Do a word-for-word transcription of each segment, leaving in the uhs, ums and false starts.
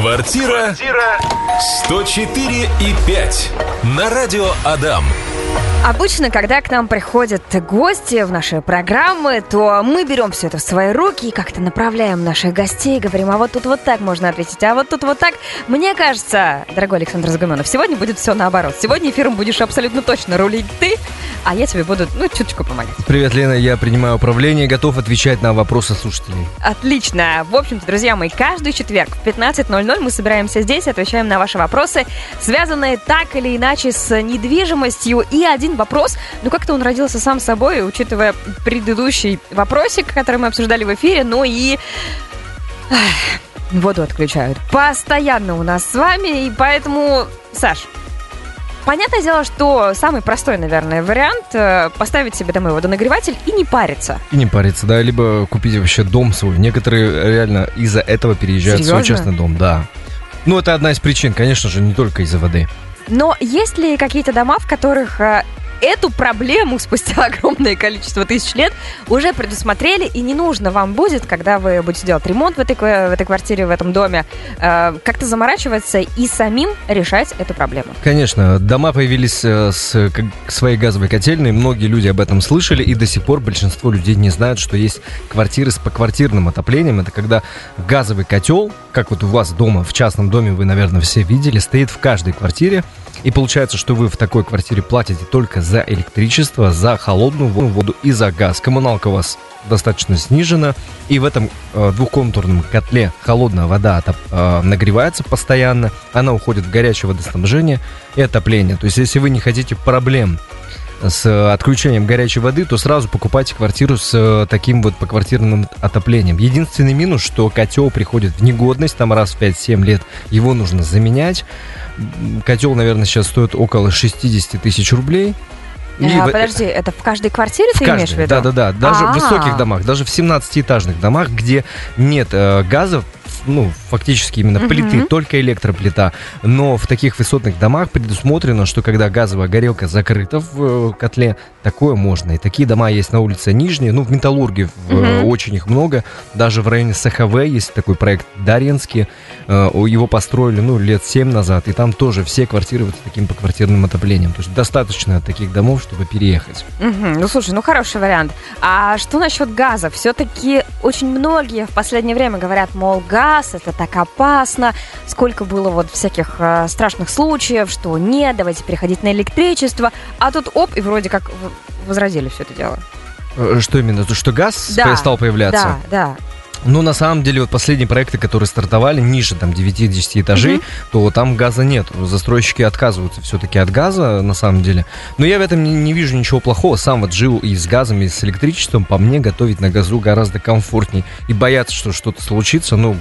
Квартира сто четыре и пять на радио Адам. Обычно, когда к нам приходят гости в наши программы, то мы берем все это в свои руки и как-то направляем наших гостей, говорим, а вот тут вот так можно ответить, а вот тут вот так. Мне кажется, дорогой Александр Загуменов, сегодня будет все наоборот. Сегодня эфиром будешь абсолютно точно рулить ты, а я тебе буду, ну, чуточку помогать. Привет, Лена, я принимаю управление, готов отвечать на вопросы слушателей. Отлично. В общем-то, друзья мои, каждый четверг в пятнадцать ноль ноль мы собираемся здесь, отвечаем на ваши вопросы, связанные так или иначе с недвижимостью. И один вопрос, ну как-то он родился сам собой, учитывая предыдущий вопросик, который мы обсуждали в эфире, но и ах, воду отключают. Постоянно у нас с вами, и поэтому, Саш, понятное дело, что самый простой, наверное, вариант – поставить себе домой водонагреватель и не париться. И не париться, да, либо купить вообще дом свой. Некоторые реально из-за этого переезжают Серьезно? в свой частный дом, да. Ну это одна из причин, конечно же, не только из-за воды. Но есть ли какие-то дома, в которых э, эту проблему спустя огромное количество тысяч лет уже предусмотрели, и не нужно вам будет, когда вы будете делать ремонт в этой, в этой квартире, в этом доме, э, как-то заморачиваться и самим решать эту проблему? Конечно, дома появились э, с как, своей газовой котельной, многие люди об этом слышали, и до сих пор большинство людей не знают, что есть квартиры с поквартирным отоплением. Это когда газовый котел, как вот у вас дома, в частном доме, вы, наверное, все видели, стоит в каждой квартире. И получается, что вы в такой квартире платите только за электричество, за холодную воду и за газ. Коммуналка у вас достаточно снижена, и в этом э, двухконтурном котле холодная вода отоп- э, нагревается постоянно, она уходит в горячее водоснабжение и отопление. То есть, если вы не хотите проблем с отключением горячей воды, то сразу покупайте квартиру с таким вот поквартирным отоплением. Единственный минус, что котел приходит в негодность, там раз в пять-семь лет его нужно заменять. Котел, наверное, сейчас стоит около шестьдесят тысяч рублей. А, в... Подожди, это в каждой квартире в ты каждой, имеешь в виду? Да-да-да, даже А-а-а. в высоких домах, даже в семнадцатиэтажных домах, где нет э, газов, ну, фактически именно uh-huh. плиты, только электроплита. Но в таких высотных домах предусмотрено, что когда газовая горелка закрыта в э, котле, такое можно. И такие дома есть на улице Нижней, ну, в Металлурге uh-huh. э, очень их много. Даже в районе СХВ есть такой проект Дарьинский. Э, его построили, ну, лет семь назад. И там тоже все квартиры вот с таким поквартирным отоплением. То есть достаточно таких домов, чтобы переехать. Uh-huh. Ну, слушай, ну, хороший вариант. А что насчет газа? Все-таки очень многие в последнее время говорят, мол, газ это так опасно, сколько было вот всяких э, страшных случаев, что нет, давайте переходить на электричество, а тут оп, и вроде как возразили все это дело. Что именно? То, что газ да, перестал появляться? Да, да. Ну, на самом деле, вот последние проекты, которые стартовали, ниже там девять-десять этажей, mm-hmm. то там газа нет. Застройщики отказываются все-таки от газа, на самом деле. Но я в этом не, не вижу ничего плохого. Сам вот жил и с газом, и с электричеством. По мне, готовить на газу гораздо комфортней. И бояться, что что-то случится, ну...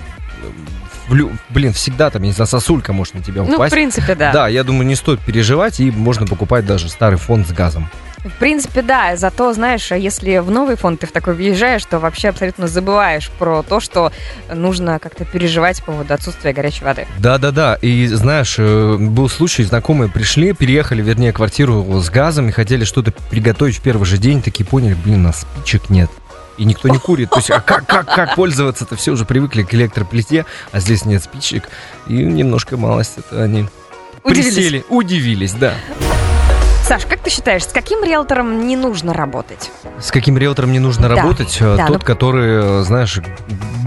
Блин, всегда там, не знаю, сосулька может на тебя упасть. Ну, в принципе, да. Да, я думаю, не стоит переживать, и можно покупать даже старый фонд с газом. В принципе, да, зато, знаешь, если в новый фонд ты в такой въезжаешь, то вообще абсолютно забываешь про то, что нужно как-то переживать по поводу отсутствия горячей воды. Да-да-да, и знаешь, был случай, знакомые пришли, переехали, вернее, квартиру с газом и хотели что-то приготовить в первый же день, такие поняли, блин, а спичек нет. И никто не курит. То есть, а как, как, как пользоваться-то? Все уже привыкли к электроплите, а здесь нет спичек. И немножко малость это они удивились. Присели, удивились, да. Саш, как ты считаешь, с каким риэлтором не нужно работать? С каким риэлтором не нужно да, работать? Да, Тот, ну... который, знаешь,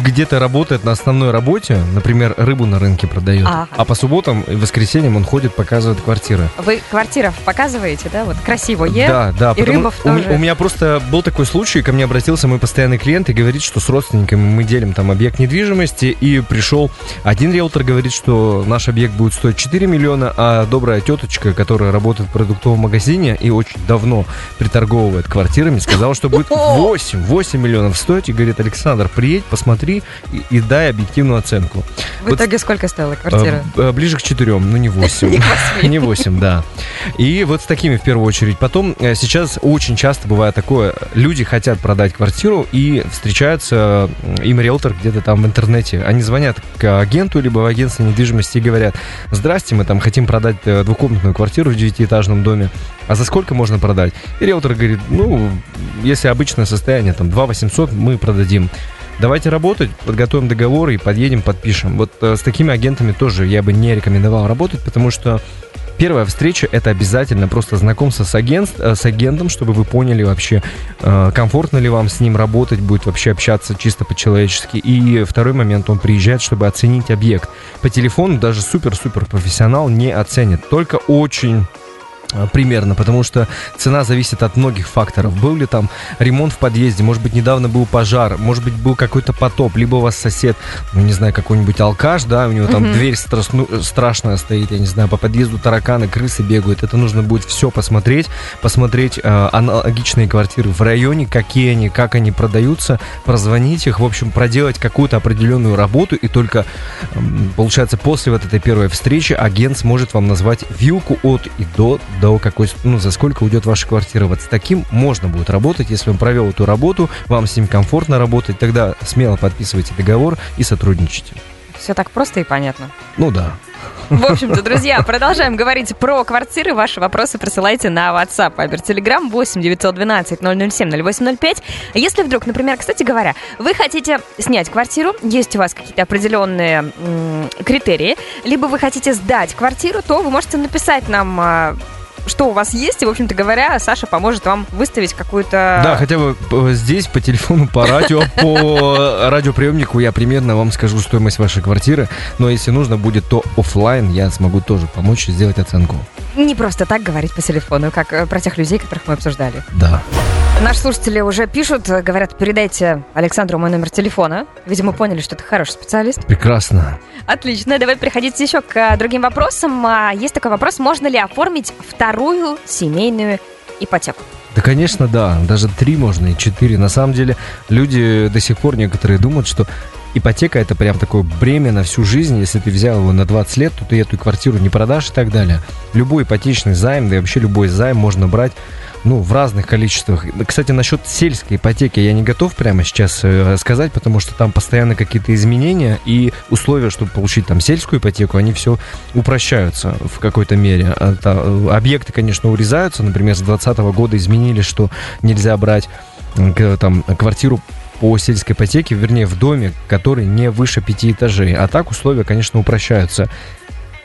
где-то работает на основной работе, например, рыбу на рынке продает, ага. а по субботам и воскресеньям он ходит, показывает квартиры. Вы квартиров показываете, да? Вот красивое, да, да, и рыбов тоже. У, у меня просто был такой случай, ко мне обратился мой постоянный клиент и говорит, что с родственниками мы делим там объект недвижимости, и пришел один риэлтор, говорит, что наш объект будет стоить четыре миллиона, а добрая теточка, которая работает в продуктовом магазине, магазине и очень давно приторговывает квартирами, сказала, что будет восемь миллионов стоить. И говорит, Александр, приедь, посмотри и, и дай объективную оценку. В вот, итоге сколько стоила квартира? Ближе к четырем, ну не восемь. Не восемь, да. И вот с такими в первую очередь. Потом сейчас очень часто бывает такое. Люди хотят продать квартиру и встречаются им риэлтор где-то там в интернете. Они звонят к агенту, либо в агентство недвижимости и говорят, здрасте, мы там хотим продать двухкомнатную квартиру в девятиэтажном доме. А за сколько можно продать? И риэлтор говорит, ну, если обычное состояние, там, два восемьсот мы продадим. давайте работать, подготовим договор и подъедем, подпишем. Вот с такими агентами тоже я бы не рекомендовал работать, потому что первая встреча – это обязательно просто знакомство с, агент, с агентом, чтобы вы поняли вообще, комфортно ли вам с ним работать, будет вообще общаться чисто по-человечески. И второй момент – он приезжает, чтобы оценить объект. По телефону даже супер-супер профессионал не оценит, только очень... примерно, потому что цена зависит от многих факторов. Был ли там ремонт в подъезде, может быть, недавно был пожар, может быть, был какой-то потоп, либо у вас сосед, ну, не знаю, какой-нибудь алкаш, да, у него там mm-hmm. дверь страшну, страшная стоит, я не знаю, по подъезду тараканы, крысы бегают. Это нужно будет все посмотреть, посмотреть э, аналогичные квартиры в районе, какие они, как они продаются, прозвонить их, в общем, проделать какую-то определенную работу, и только, э, получается, после вот этой первой встречи агент сможет вам назвать вилку от и до, до какой, ну, за сколько уйдет ваша квартира. Вот с таким можно будет работать. Если он провел эту работу, вам с ним комфортно работать, тогда смело подписывайте договор и сотрудничайте. Все так просто и понятно. Ну да. В общем-то, друзья, продолжаем говорить про квартиры. Ваши вопросы присылайте на WhatsApp, Viber, Telegram восемь девятьсот двенадцать ноль ноль семь ноль восемь ноль пять. Если вдруг, например, кстати говоря, вы хотите снять квартиру, есть у вас какие-то определенные м- критерии, либо вы хотите сдать квартиру, то вы можете написать нам... что у вас есть, и, в общем-то говоря, Саша поможет вам выставить какую-то... Да, хотя бы здесь, по телефону, по радио, по радиоприемнику я примерно вам скажу стоимость вашей квартиры, но если нужно будет, то офлайн я смогу тоже помочь сделать оценку. Не просто так говорить по телефону, как про тех людей, которых мы обсуждали. Да. Наши слушатели уже пишут, говорят, передайте Александру мой номер телефона. Видимо, поняли, что ты хороший специалист. Прекрасно. Отлично. Давай переходите еще к другим вопросам. Есть такой вопрос, можно ли оформить вторую семейную ипотеку? Да, конечно, да. Даже три можно и четыре. На самом деле, люди до сих пор некоторые думают, что ипотека – это прям такое бремя на всю жизнь. Если ты взял его на двадцать лет, то ты эту квартиру не продашь и так далее. Любой ипотечный займ, да и вообще любой займ можно брать, ну, в разных количествах. Кстати, насчет сельской ипотеки я не готов прямо сейчас сказать, потому что там постоянно какие-то изменения, и условия, чтобы получить там сельскую ипотеку, они все упрощаются в какой-то мере. Это, объекты, конечно, урезаются. Например, с двадцатого года изменили, что нельзя брать там квартиру по сельской ипотеке, вернее, в доме, который не выше пяти этажей. А так условия, конечно, упрощаются.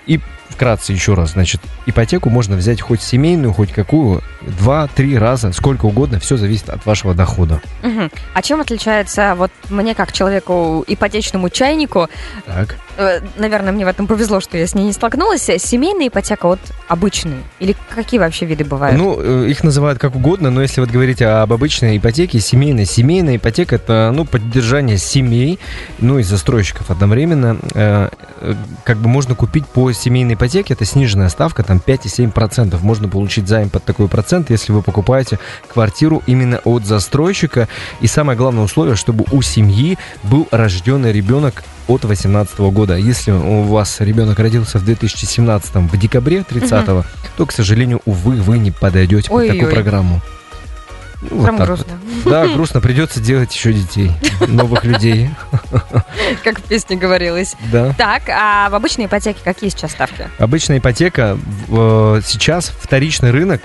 И вкратце еще раз, значит, ипотеку можно взять хоть семейную, хоть какую, два-три раза, сколько угодно, все зависит от вашего дохода. Угу. А чем отличается, вот мне как человеку, ипотечному чайнику, так. Э, наверное, мне в этом повезло, что я с ней не столкнулась, семейная ипотека от обычной? Или какие вообще виды бывают? Ну, э, их называют как угодно, но если вот говорить об обычной ипотеке, семейная, семейная ипотека, это, ну, поддержание семей, ну, и застройщиков одновременно, э, э, как бы можно купить по семейной ипотеки, это сниженная ставка, там пять целых семь десятых процента. Можно получить займ под такой процент, если вы покупаете квартиру именно от застройщика. И самое главное условие, чтобы у семьи был рожденный ребенок от восемнадцатого года. Если у вас ребенок родился в две тысячи семнадцатом, в декабре тридцатого, угу. то, к сожалению, увы, вы не подойдете Ой-ой-ой. под такую программу. Ну, Прям вот грустно. Вот. Да, грустно. Придется делать еще детей, новых людей. Как в песне говорилось. Да. Так, а в обычной ипотеке какие сейчас ставки? Обычная ипотека э, сейчас вторичный рынок.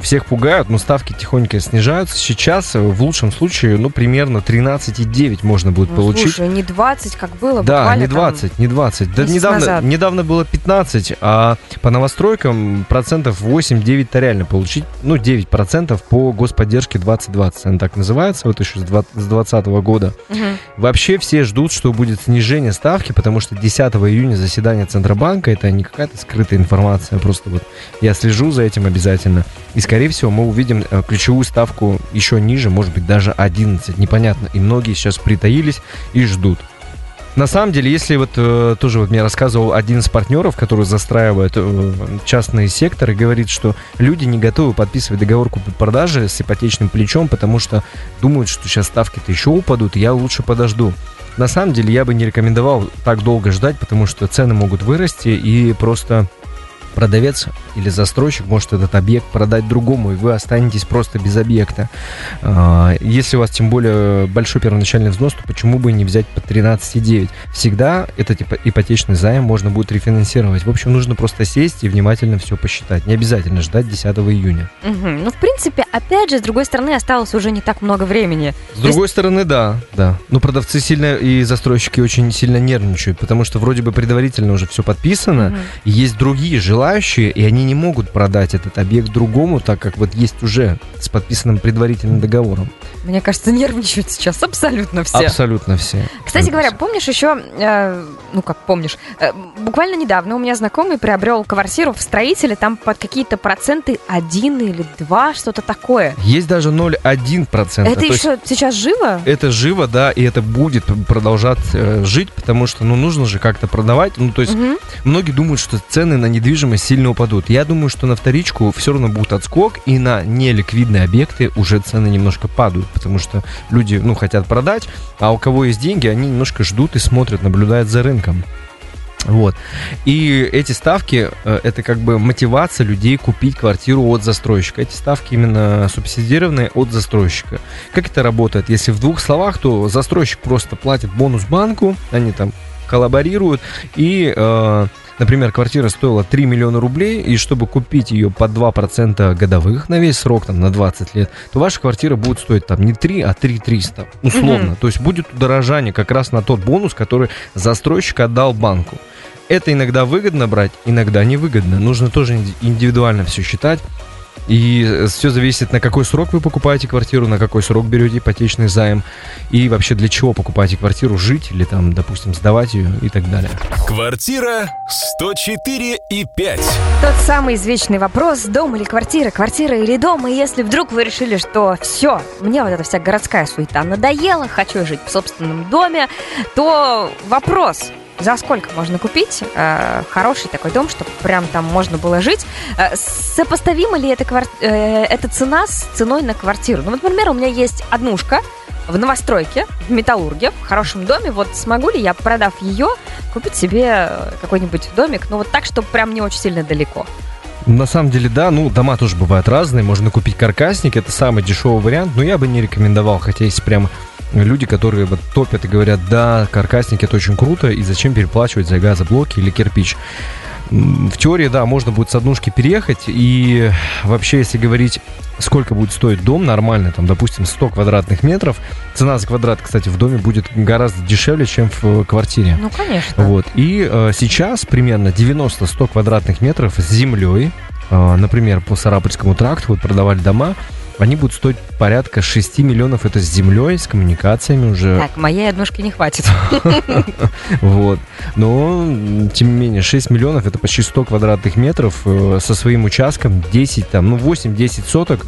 Всех пугают, но ставки тихонько снижаются. Сейчас, в лучшем случае, ну, примерно тринадцать целых девять десятых можно будет ну, получить. Слушай, не двадцать, как было, да, не двадцать, не двадцать. Да, недавно, недавно было пятнадцать, а по новостройкам процентов восемь-девять-то реально получить. Ну, девять процентов по господдержке двадцать двадцать. Она так называется, вот еще с двадцатого года. Угу. Вообще все ждут, что будет снижение ставки, потому что десятого июня заседание Центробанка, это не какая-то скрытая информация, просто вот я слежу за этим обязательно. И, скорее всего, мы увидим ключевую ставку еще ниже, может быть, даже одиннадцать, непонятно. И многие сейчас притаились и ждут. На самом деле, если вот э, тоже вот мне рассказывал один из партнеров, который застраивает э, частный сектор, и говорит, что люди не готовы подписывать договор купли-продажи с ипотечным плечом, потому что думают, что сейчас ставки-то еще упадут, и я лучше подожду. На самом деле, я бы не рекомендовал так долго ждать, потому что цены могут вырасти, и просто... продавец или застройщик может этот объект продать другому, и вы останетесь просто без объекта. Если у вас тем более большой первоначальный взнос, то почему бы не взять по тринадцать целых девять десятых? Всегда этот ипотечный займ можно будет рефинансировать. В общем, нужно просто сесть и внимательно все посчитать. Не обязательно ждать десятого июня. Угу. Ну, в принципе, опять же, с другой стороны, осталось уже не так много времени. С То другой есть... стороны, да, да. Но продавцы сильно и застройщики очень сильно нервничают, потому что вроде бы предварительно уже все подписано, угу. и есть другие желающие, и они не могут продать этот объект другому, так как вот есть уже с подписанным предварительным договором. Мне кажется, нервничают сейчас абсолютно все. Абсолютно все. Кстати говоря, помнишь еще, э, ну как помнишь, э, буквально недавно у меня знакомый приобрел квартиру в строителе, там под какие-то проценты один или два, что-то такое. Есть даже ноль целых одна десятая процента. Это еще сейчас живо? Это живо, да, и это будет продолжать э, жить, потому что, ну, нужно же как-то продавать. Ну, то есть угу. многие думают, что цены на недвижимость сильно упадут. Я думаю, что на вторичку все равно будет отскок, и на неликвидные объекты уже цены немножко падают, потому что люди, ну, хотят продать, а у кого есть деньги, они немножко ждут и смотрят, наблюдают за рынком. Вот. И эти ставки, это как бы мотивация людей купить квартиру от застройщика. Эти ставки именно субсидированные от застройщика. Как это работает? Если в двух словах, то застройщик просто платит бонус банку, они там коллаборируют, и... Э, Например, квартира стоила три миллиона рублей, и чтобы купить ее по два процента годовых на весь срок, там, на двадцать лет, то ваша квартира будет стоить там не три, а три триста, условно. Mm-hmm. То есть будет удорожание как раз на тот бонус, который застройщик отдал банку. Это иногда выгодно брать, иногда невыгодно. Нужно тоже индивидуально все считать. И все зависит, на какой срок вы покупаете квартиру, на какой срок берете ипотечный займ, и вообще для чего покупаете квартиру, жить или там, допустим, сдавать ее и так далее. Квартира сто четыре и пять. Тот самый извечный вопрос: дом или квартира, квартира или дом. И если вдруг вы решили, что все, мне вот эта вся городская суета надоела, хочу жить в собственном доме, то вопрос: за сколько можно купить э, хороший такой дом, чтобы прям там можно было жить? Э, сопоставима ли эта, квар... э, эта цена с ценой на квартиру? Ну, вот, например, у меня есть однушка в новостройке, в Металлурге, в хорошем доме. Вот смогу ли я, продав ее, купить себе какой-нибудь домик? Ну, вот так, чтобы прям не очень сильно далеко. На самом деле, да, ну, дома тоже бывают разные. Можно купить каркасник, это самый дешевый вариант, но я бы не рекомендовал, хотя есть прям... люди, которые вот топят и говорят: да, каркасники — это очень круто, и зачем переплачивать за газоблоки или кирпич? В теории, да, можно будет с однушки переехать. И вообще, если говорить, сколько будет стоить дом нормальный, там, допустим, сто квадратных метров, цена за квадрат, кстати, в доме будет гораздо дешевле, чем в квартире. Ну, конечно. Вот. И э, сейчас примерно девяносто-сто квадратных метров с землей, э, например, по Сарапольскому тракту вот продавали дома, они будут стоить порядка шесть миллионов. Это с землей, с коммуникациями уже. Так, моей однушки не хватит. Вот. Но, тем не менее, шесть миллионов, это почти сто квадратных метров со своим участком, десять, там, ну, восемь-десять соток.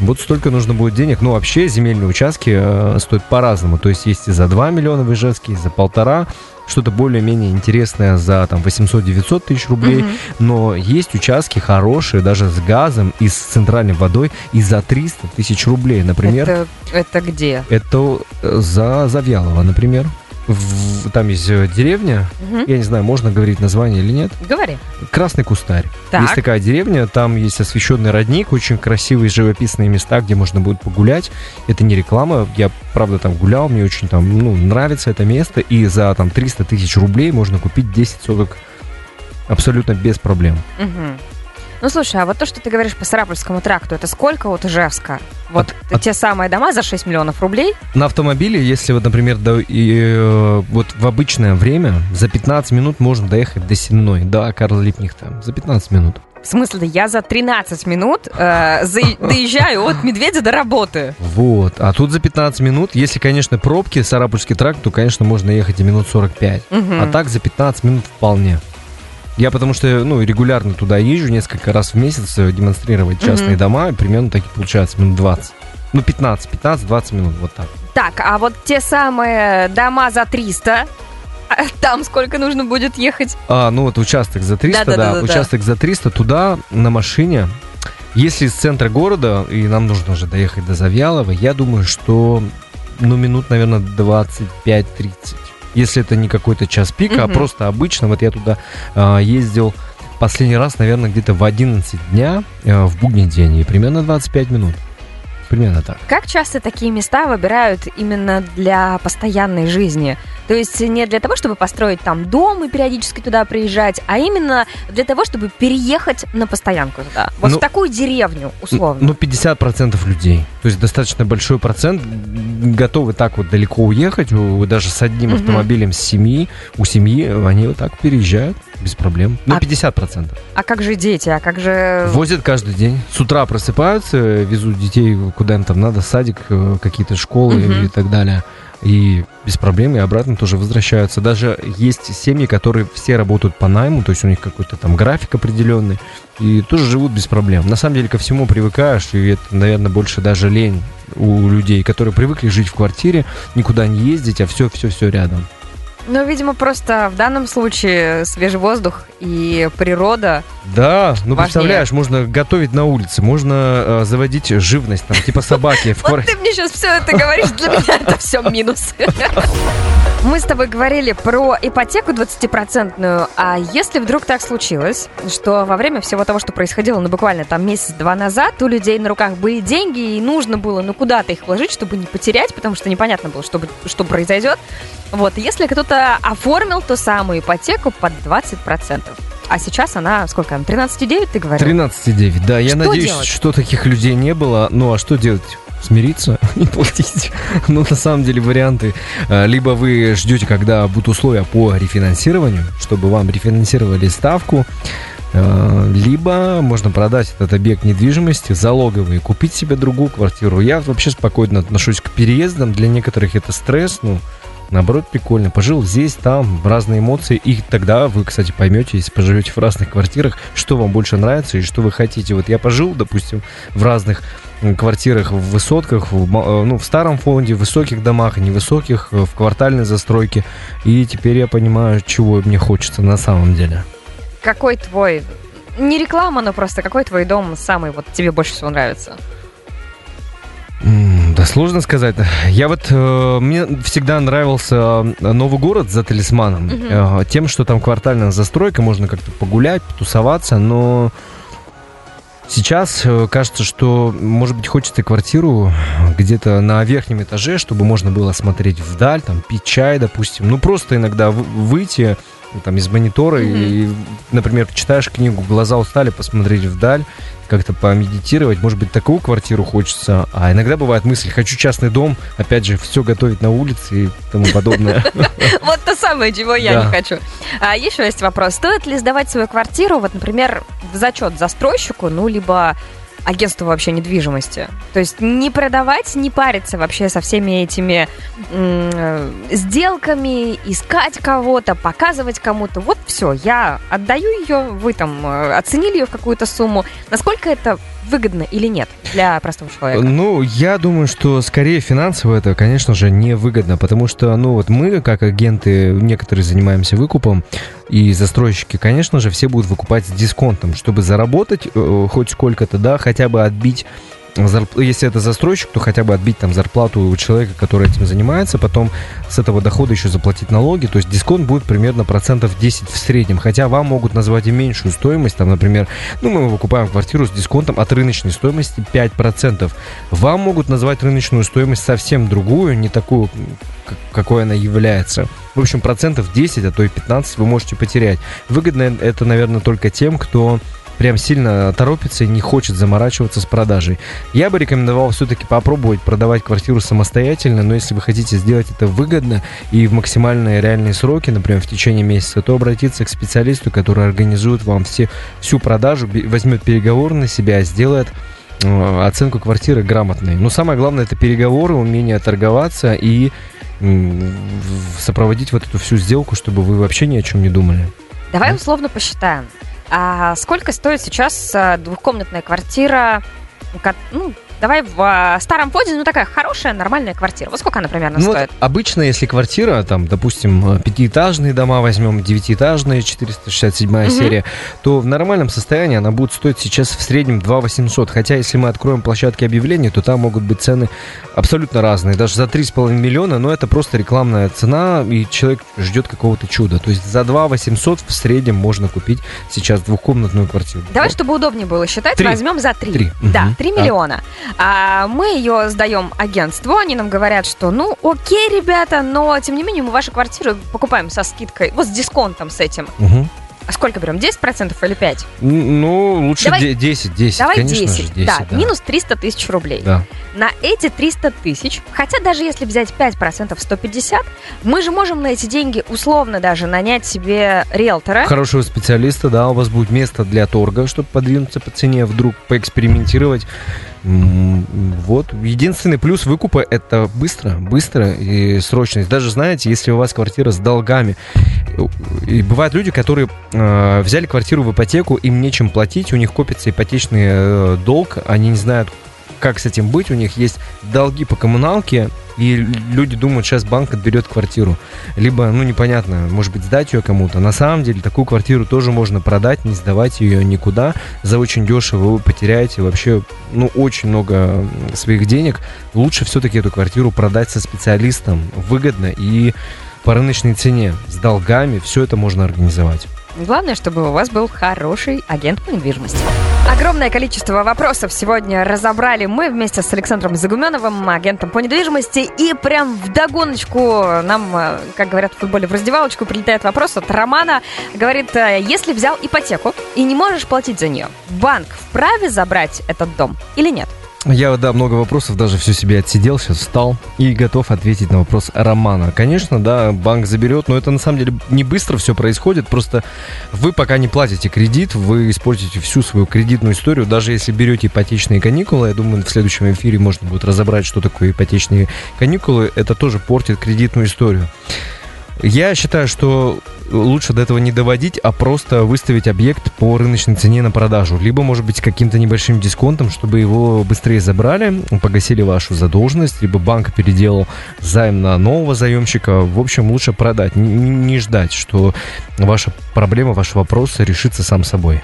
Вот столько нужно будет денег. Ну, вообще, земельные участки стоят по-разному. То есть, есть и за два миллиона в Ижевске, и за полтора. Что-то более-менее интересное за там восемьсот-девятьсот тысяч рублей. Mm-hmm. Но есть участки хорошие, даже с газом и с центральной водой, и за триста тысяч рублей, например. Это, это где? Это за Завьялово, например. В, там есть деревня, угу. я не знаю, можно говорить название или нет. Говори. Красный кустарь. Так. Есть такая деревня, там есть освещенный родник, очень красивые живописные места, где можно будет погулять. Это не реклама, я, правда, там гулял, мне очень там, ну, нравится это место, и за там триста тысяч рублей можно купить десять соток абсолютно без проблем. Угу. Ну, слушай, а вот то, что ты говоришь по Сарапульскому тракту, это сколько от Ижевска? Вот от, те от... самые дома за шесть миллионов рублей? На автомобиле, если вот, например, до, и, вот в обычное время, за пятнадцать минут можно доехать до Сенной, до Карла Либкнехта. За пятнадцать минут. В смысле, я за тринадцать минут э, за, доезжаю от Медведя до работы. Вот, а тут за пятнадцать минут, если, конечно, пробки, Сарапульский тракт, то, конечно, можно ехать и минут сорок пять. Угу. А так за пятнадцать минут вполне. Я потому что, ну, регулярно туда езжу, несколько раз в месяц демонстрировать частные mm-hmm. дома, и примерно такие получается минут двадцать. Ну, пятнадцать, пятнадцать-двадцать минут, вот так. Так, а вот те самые дома за триста, там сколько нужно будет ехать? А, ну вот участок за триста, да, да, да, да участок да. за триста, туда на машине. Если из центра города, и нам нужно уже доехать до Завьялова, я думаю, что, ну, минут, наверное, двадцать пять-тридцать. Если это не какой-то час пика, mm-hmm. а просто обычно. Вот я туда э, ездил Последний раз, наверное, где-то в одиннадцать дня, э, в будний день, и примерно двадцать пять минут. Примерно так. Как часто такие места выбирают именно для постоянной жизни? То есть не для того, чтобы построить там дом и периодически туда приезжать, а именно для того, чтобы переехать на постоянку туда. Вот ну, в такую деревню, условно. Ну, пятьдесят процентов людей. То есть достаточно большой процент готовы так вот далеко уехать, даже с одним угу. автомобилем с семьи, у семьи они вот так переезжают без проблем. Ну, а, пятьдесят процентов. А как же дети? А как же... Возят каждый день. С утра просыпаются, везут детей куда им там надо, садик, какие-то школы uh-huh. и так далее. И без проблем, и обратно тоже возвращаются. Даже есть семьи, которые все работают по найму, то есть у них какой-то там график определенный, и тоже живут без проблем. На самом деле ко всему привыкаешь, и это, наверное, больше даже лень у людей, которые привыкли жить в квартире, никуда не ездить, а все-все-все рядом. Ну, видимо, просто в данном случае свежий воздух и природа. Да, ну, важнее. Представляешь, можно готовить на улице, можно э, заводить живность, там, типа собаки. Вот ты мне сейчас все это говоришь, для меня это все минус. Мы с тобой говорили про ипотеку двадцатипроцентную, а если вдруг так случилось, что во время всего того, что происходило, ну, буквально там месяц-два назад, у людей на руках были деньги, и нужно было, ну, куда-то их вложить, чтобы не потерять, потому что непонятно было, что, что произойдет. Вот, если кто-то оформил ту самую ипотеку под двадцать процентов. А сейчас она, сколько она, тринадцать целых девять десятых, ты говорил? тринадцать целых девять десятых, да. Я что надеюсь, делать? Что таких людей не было. Ну, а что делать? Смириться и платить. Но на самом деле варианты. Либо вы ждете, когда будут условия по рефинансированию, чтобы вам рефинансировали ставку, либо можно продать этот объект недвижимости залоговый, купить себе другую квартиру. Я вообще спокойно отношусь к переездам. Для некоторых это стресс, ну, наоборот, прикольно. Пожил здесь, там, разные эмоции. И тогда вы, кстати, поймете, если поживете в разных квартирах, что вам больше нравится и что вы хотите. Вот я пожил, допустим, в разных квартирах, в высотках, в, ну, в старом фонде, в высоких домах, невысоких, в квартальной застройке. И теперь я понимаю, чего мне хочется на самом деле. Какой твой... Не реклама, но просто какой твой дом самый вот тебе больше всего нравится? Да сложно сказать. Я вот э, мне всегда нравился Новый Город за Талисманом, mm-hmm. э, тем, что там квартальная застройка, можно как-то погулять, потусоваться, но сейчас э, кажется, что, может быть, хочется квартиру где-то на верхнем этаже, чтобы можно было смотреть вдаль, там пить чай, допустим, ну просто иногда выйти там из монитора mm-hmm. и, например, читаешь книгу, глаза устали, посмотреть вдаль, как-то помедитировать, может быть, такую квартиру хочется, а иногда бывает мысль, хочу частный дом, опять же, все готовить на улице и тому подобное. Вот то самое, чего я не хочу. А еще есть вопрос, стоит ли сдавать свою квартиру, вот, например, в зачет застройщику, ну, либо агентству вообще недвижимости. То есть не продавать, не париться вообще со всеми этими м- сделками, искать кого-то, показывать кому-то. Вот все, я отдаю ее, вы там оценили ее в какую-то сумму. Насколько это выгодно или нет для простого человека? Ну, я думаю, что скорее финансово это, конечно же, невыгодно, потому что, ну, вот мы, как агенты, некоторые занимаемся выкупом, и застройщики, конечно же, все будут выкупать с дисконтом, чтобы заработать э, хоть сколько-то, да, хотя бы отбить, зарп... если это застройщик, то хотя бы отбить там зарплату у человека, который этим занимается, потом с этого дохода еще заплатить налоги, то есть дисконт будет примерно процентов десять в среднем, хотя вам могут назвать и меньшую стоимость, там, например, ну, мы выкупаем квартиру с дисконтом от рыночной стоимости пять процентов, вам могут назвать рыночную стоимость совсем другую, не такую, какой она является. В общем, процентов десять, а то и пятнадцать вы можете потерять. Выгодно это, наверное, только тем, кто прям сильно торопится и не хочет заморачиваться с продажей. Я бы рекомендовал все-таки попробовать продавать квартиру самостоятельно, но если вы хотите сделать это выгодно и в максимальные реальные сроки, например, в течение месяца, то обратиться к специалисту, который организует вам все, всю продажу, возьмет переговоры на себя, сделает э, оценку квартиры грамотной. Но самое главное – это переговоры, умение торговаться и э, сопроводить вот эту всю сделку, чтобы вы вообще ни о чем не думали. Давай условно посчитаем. А сколько стоит сейчас двухкомнатная квартира, ну, давай в старом ФОДе, ну, такая хорошая, нормальная квартира. Вот сколько она примерно ну, стоит? Вот обычно, если квартира, там, допустим, пятиэтажные дома возьмем, девятиэтажные, четыреста шестьдесят седьмая серия, то в нормальном состоянии она будет стоить сейчас в среднем две тысячи восемьсот. Хотя, если мы откроем площадки объявлений, то там могут быть цены абсолютно разные. Даже за три с половиной миллиона, но это просто рекламная цена, и человек ждет какого-то чуда. То есть за две тысячи восемьсот в среднем можно купить сейчас двухкомнатную квартиру. Давай, чтобы удобнее было считать, три. Возьмем за три. три. Да, угу. три миллиона. А мы ее сдаем агентству, они нам говорят, что ну окей, ребята, но тем не менее мы вашу квартиру покупаем со скидкой, вот с дисконтом с этим. Угу. А сколько берем, десять процентов или пять процентов? Ну, лучше давай, десять, десять. Давай десять, десять, да, да, минус триста тысяч рублей. Да. На эти триста тысяч, хотя даже если взять пять процентов, сто пятьдесят, мы же можем на эти деньги условно даже нанять себе риэлтора. Хорошего специалиста, да, у вас будет место для торга, чтобы подвинуться по цене, вдруг поэкспериментировать. Вот. Единственный плюс выкупа – это быстро, быстро и срочность. Даже, знаете, если у вас квартира с долгами, и бывают люди, которые э, взяли квартиру в ипотеку, им нечем платить, у них копится ипотечный э, долг, они не знают, как с этим быть, у них есть долги по коммуналке, и люди думают, сейчас банк отберет квартиру. Либо, ну, непонятно, может быть, сдать ее кому-то. На самом деле, такую квартиру тоже можно продать, не сдавать ее никуда. За очень дешево вы потеряете вообще, ну, очень много своих денег. Лучше все-таки эту квартиру продать со специалистом. Выгодно и по рыночной цене. С долгами все это можно организовать. Главное, чтобы у вас был хороший агент по недвижимости. Огромное количество вопросов сегодня разобрали мы вместе с Александром Загуменовым, агентом по недвижимости. И прям вдогоночку нам, как говорят в футболе, в раздевалочку прилетает вопрос от Романа. Говорит, если взял ипотеку и не можешь платить за нее, банк вправе забрать этот дом или нет? Я, да, много вопросов, даже все себе отсидел, сейчас встал и готов ответить на вопрос Романа. Конечно, да, банк заберет, но это на самом деле не быстро все происходит, просто вы пока не платите кредит, вы используете всю свою кредитную историю, даже если берете ипотечные каникулы, я думаю, в следующем эфире можно будет разобрать, что такое ипотечные каникулы, это тоже портит кредитную историю. Я считаю, что лучше до этого не доводить, а просто выставить объект по рыночной цене на продажу. Либо, может быть, с каким-то небольшим дисконтом, чтобы его быстрее забрали, погасили вашу задолженность, либо банк переделал займ на нового заемщика. В общем, лучше продать, не, не ждать, что ваша проблема, ваш вопрос решится сам собой.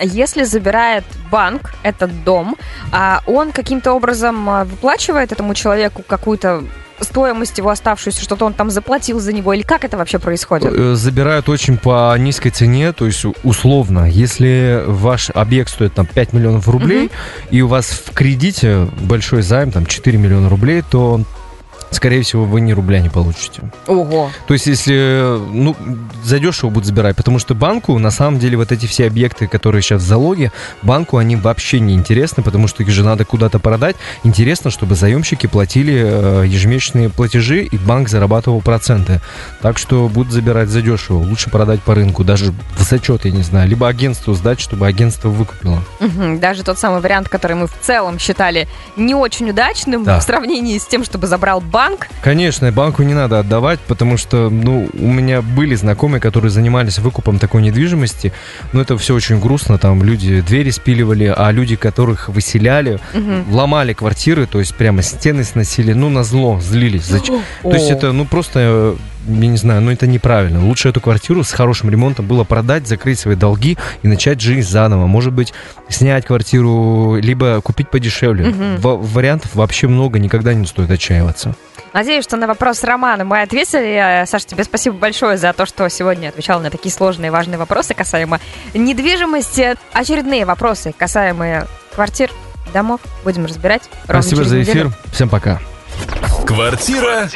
Если забирает банк этот дом, он каким-то образом выплачивает этому человеку какую-то стоимость его оставшуюся, что-то он там заплатил за него, или как это вообще происходит? Забирают очень по низкой цене, то есть условно, если ваш объект стоит там пять миллионов рублей, mm-hmm. и у вас в кредите большой займ, там четыре миллиона рублей, то, скорее всего, вы ни рубля не получите. Ого! То есть, если, ну, задешево будут забирать, потому что банку, на самом деле, вот эти все объекты, которые сейчас в залоге, банку они вообще не интересны, потому что их же надо куда-то продать. Интересно, чтобы заемщики платили ежемесячные платежи, и банк зарабатывал проценты. Так что будут забирать задешево. Лучше продать по рынку, даже в зачет, я не знаю, либо агентству сдать, чтобы агентство выкупило. Угу, даже тот самый вариант, который мы в целом считали не очень удачным, да, в сравнении с тем, чтобы забрал банк. Банк? Конечно, банку не надо отдавать, потому что, ну, у меня были знакомые, которые занимались выкупом такой недвижимости, но это все очень грустно, там люди двери спиливали, а люди, которых выселяли, угу. ломали квартиры, то есть прямо стены сносили, ну, назло, злились. Зач... То есть это, ну, просто... Я не знаю, но это неправильно. Лучше эту квартиру с хорошим ремонтом было продать, закрыть свои долги и начать жизнь заново. Может быть, снять квартиру, либо купить подешевле. Угу. Вариантов вообще много, никогда не стоит отчаиваться. Надеюсь, что на вопрос Романа мы ответили. Саша, тебе спасибо большое за то, что сегодня отвечала на такие сложные и важные вопросы касаемо недвижимости. Очередные вопросы, касаемые квартир, домов, будем разбирать. Спасибо за эфир. Неделю. Всем пока. Квартира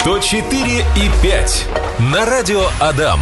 сто четыре и пять на радио Адам.